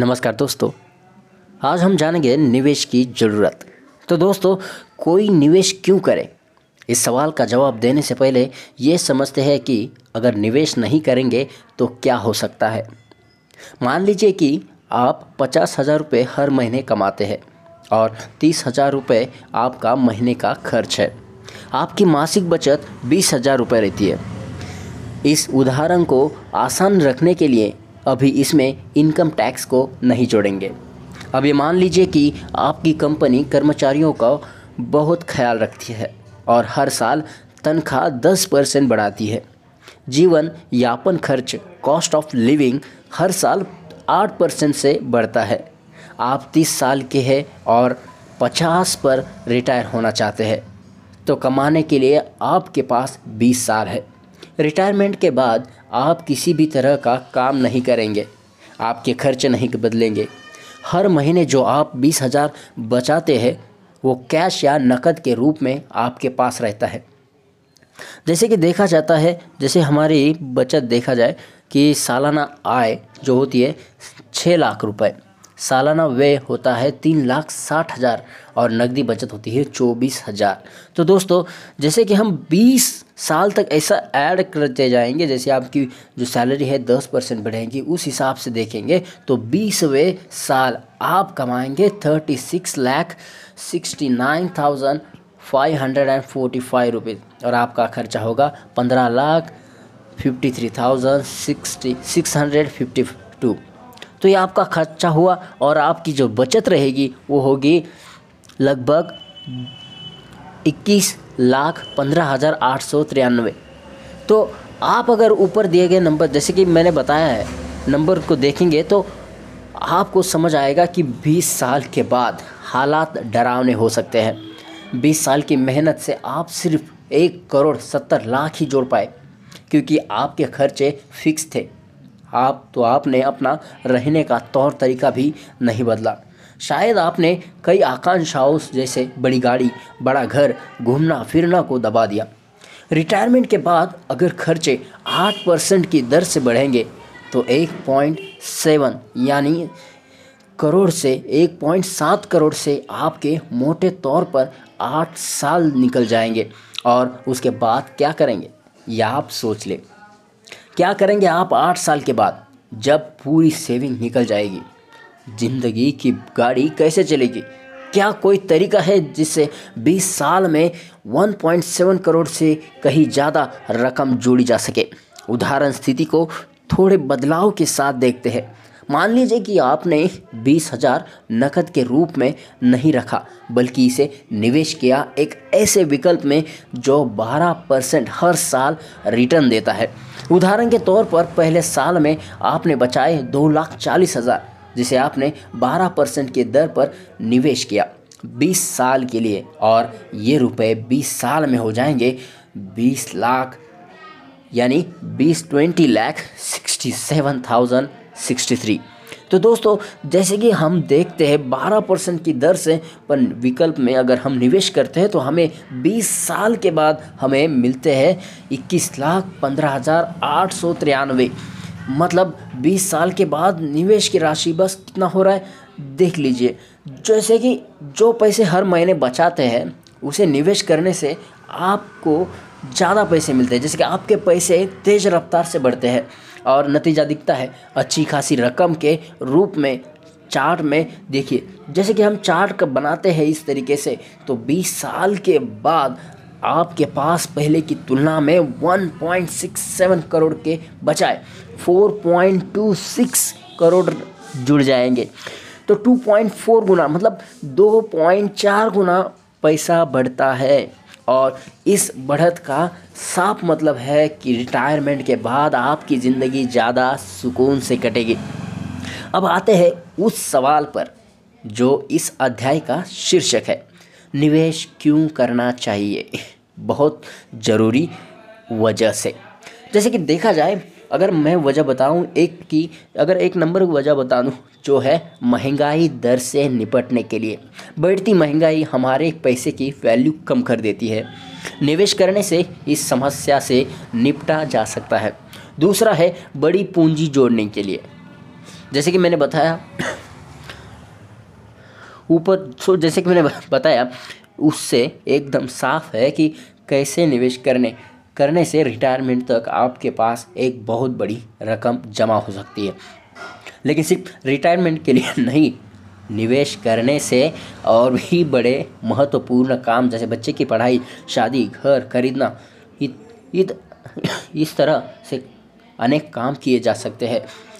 नमस्कार दोस्तों, आज हम जानेंगे निवेश की ज़रूरत। तो दोस्तों, कोई निवेश क्यों करे, इस सवाल का जवाब देने से पहले ये समझते हैं कि अगर निवेश नहीं करेंगे तो क्या हो सकता है। मान लीजिए कि आप 50,000 रुपये हर महीने कमाते हैं और 30,000 रुपये आपका महीने का खर्च है। आपकी मासिक बचत 20,000 रुपये रहती है। इस उदाहरण को आसान रखने के लिए अभी इसमें इनकम टैक्स को नहीं जोड़ेंगे। अब ये मान लीजिए कि आपकी कंपनी कर्मचारियों का बहुत ख्याल रखती है और हर साल तनख्वाह 10% बढ़ाती है। जीवन यापन खर्च कॉस्ट ऑफ लिविंग हर साल 8% से बढ़ता है। आप 30 साल के हैं और 50 पर रिटायर होना चाहते हैं, तो कमाने के लिए आपके पास 20 साल है। रिटायरमेंट के बाद आप किसी भी तरह का काम नहीं करेंगे, आपके खर्च नहीं बदलेंगे। हर महीने जो आप 20,000 बचाते हैं वो कैश या नकद के रूप में आपके पास रहता है। जैसे कि देखा जाता है, जैसे हमारी बचत देखा जाए कि सालाना आय जो होती है 6 लाख रुपए, सालाना व्यय होता है 3,60,000 और नकदी बचत होती है 24,000। तो दोस्तों, जैसे कि हम 20 साल तक ऐसा ऐड करते जाएंगे, जैसे आपकी जो सैलरी है 10% बढ़ेगी, उस हिसाब से देखेंगे तो 20वें साल आप कमाएंगे 36,69,545 रुपीज़ और आपका खर्चा होगा 15,53,652। तो ये आपका खर्चा हुआ और आपकी जो बचत रहेगी वो होगी लगभग 21,15,893। तो आप अगर ऊपर दिए गए नंबर, जैसे कि मैंने बताया है, नंबर को देखेंगे तो आपको समझ आएगा कि 20 साल के बाद हालात डरावने हो सकते हैं। 20 साल की मेहनत से आप सिर्फ 1,70,00,000 ही जोड़ पाए, क्योंकि आपके खर्चे फिक्स थे। आपने अपना रहने का तौर तरीका भी नहीं बदला। शायद आपने कई आकांक्षाओं जैसे बड़ी गाड़ी, बड़ा घर, घूमना फिरना को दबा दिया। रिटायरमेंट के बाद अगर खर्चे 8% की दर से बढ़ेंगे तो 1.7 यानी करोड़ से 1.7 करोड़ से आपके मोटे तौर पर 8 साल निकल जाएंगे। और उसके बाद क्या करेंगे, यह आप सोच लें। क्या करेंगे आप 8 साल के बाद, जब पूरी सेविंग निकल जाएगी? ज़िंदगी की गाड़ी कैसे चलेगी? क्या कोई तरीका है जिससे 20 साल में 1.7 करोड़ से कहीं ज़्यादा रकम जोड़ी जा सके? उदाहरण स्थिति को थोड़े बदलाव के साथ देखते हैं। मान लीजिए कि आपने 20,000 नकद के रूप में नहीं रखा, बल्कि इसे निवेश किया एक ऐसे विकल्प में जो 12% हर साल रिटर्न देता है। उदाहरण के तौर पर पहले साल में आपने बचाए 2,40,000, जिसे आपने 12% की दर पर निवेश किया 20 साल के लिए, और ये रुपए 20 साल में हो जाएंगे 20 लाख, यानी 20,67,063। तो दोस्तों, जैसे कि हम देखते हैं 12% की दर से पर विकल्प में अगर हम निवेश करते हैं तो हमें 20 साल के बाद हमें मिलते हैं 21,15,893। मतलब 20 साल के बाद निवेश की राशि बस कितना हो रहा है देख लीजिए। जैसे कि जो पैसे हर महीने बचाते हैं उसे निवेश करने से आपको ज़्यादा पैसे मिलते हैं। जैसे कि आपके पैसे तेज़ रफ्तार से बढ़ते हैं और नतीजा दिखता है अच्छी खासी रकम के रूप में। चार्ट में देखिए, जैसे कि हम चार्ट बनाते हैं इस तरीके से, तो 20 साल के बाद आपके पास पहले की तुलना में 1.67 करोड़ के बजाय 4.26 करोड़ जुड़ जाएंगे। तो 2.4 गुना, मतलब 2.4 गुना पैसा बढ़ता है। और इस बढ़त का साफ मतलब है कि रिटायरमेंट के बाद आपकी ज़िंदगी ज़्यादा सुकून से कटेगी। अब आते हैं उस सवाल पर जो इस अध्याय का शीर्षक है, निवेश क्यों करना चाहिए, बहुत ज़रूरी वजह से। जैसे कि देखा जाए, अगर मैं वजह बताऊं अगर एक नंबर की वजह बता दूं, जो है महंगाई दर से निपटने के लिए। बढ़ती महंगाई हमारे पैसे की वैल्यू कम कर देती है। निवेश करने से इस समस्या से निपटा जा सकता है। दूसरा है बड़ी पूंजी जोड़ने के लिए। जैसे कि मैंने बताया ऊपर, सो जैसे कि मैंने बताया उससे एकदम साफ है कि कैसे निवेश करने से रिटायरमेंट तक आपके पास एक बहुत बड़ी रकम जमा हो सकती है। लेकिन सिर्फ रिटायरमेंट के लिए नहीं, निवेश करने से और भी बड़े महत्वपूर्ण काम जैसे बच्चे की पढ़ाई, शादी, घर खरीदना, इस तरह से अनेक काम किए जा सकते हैं।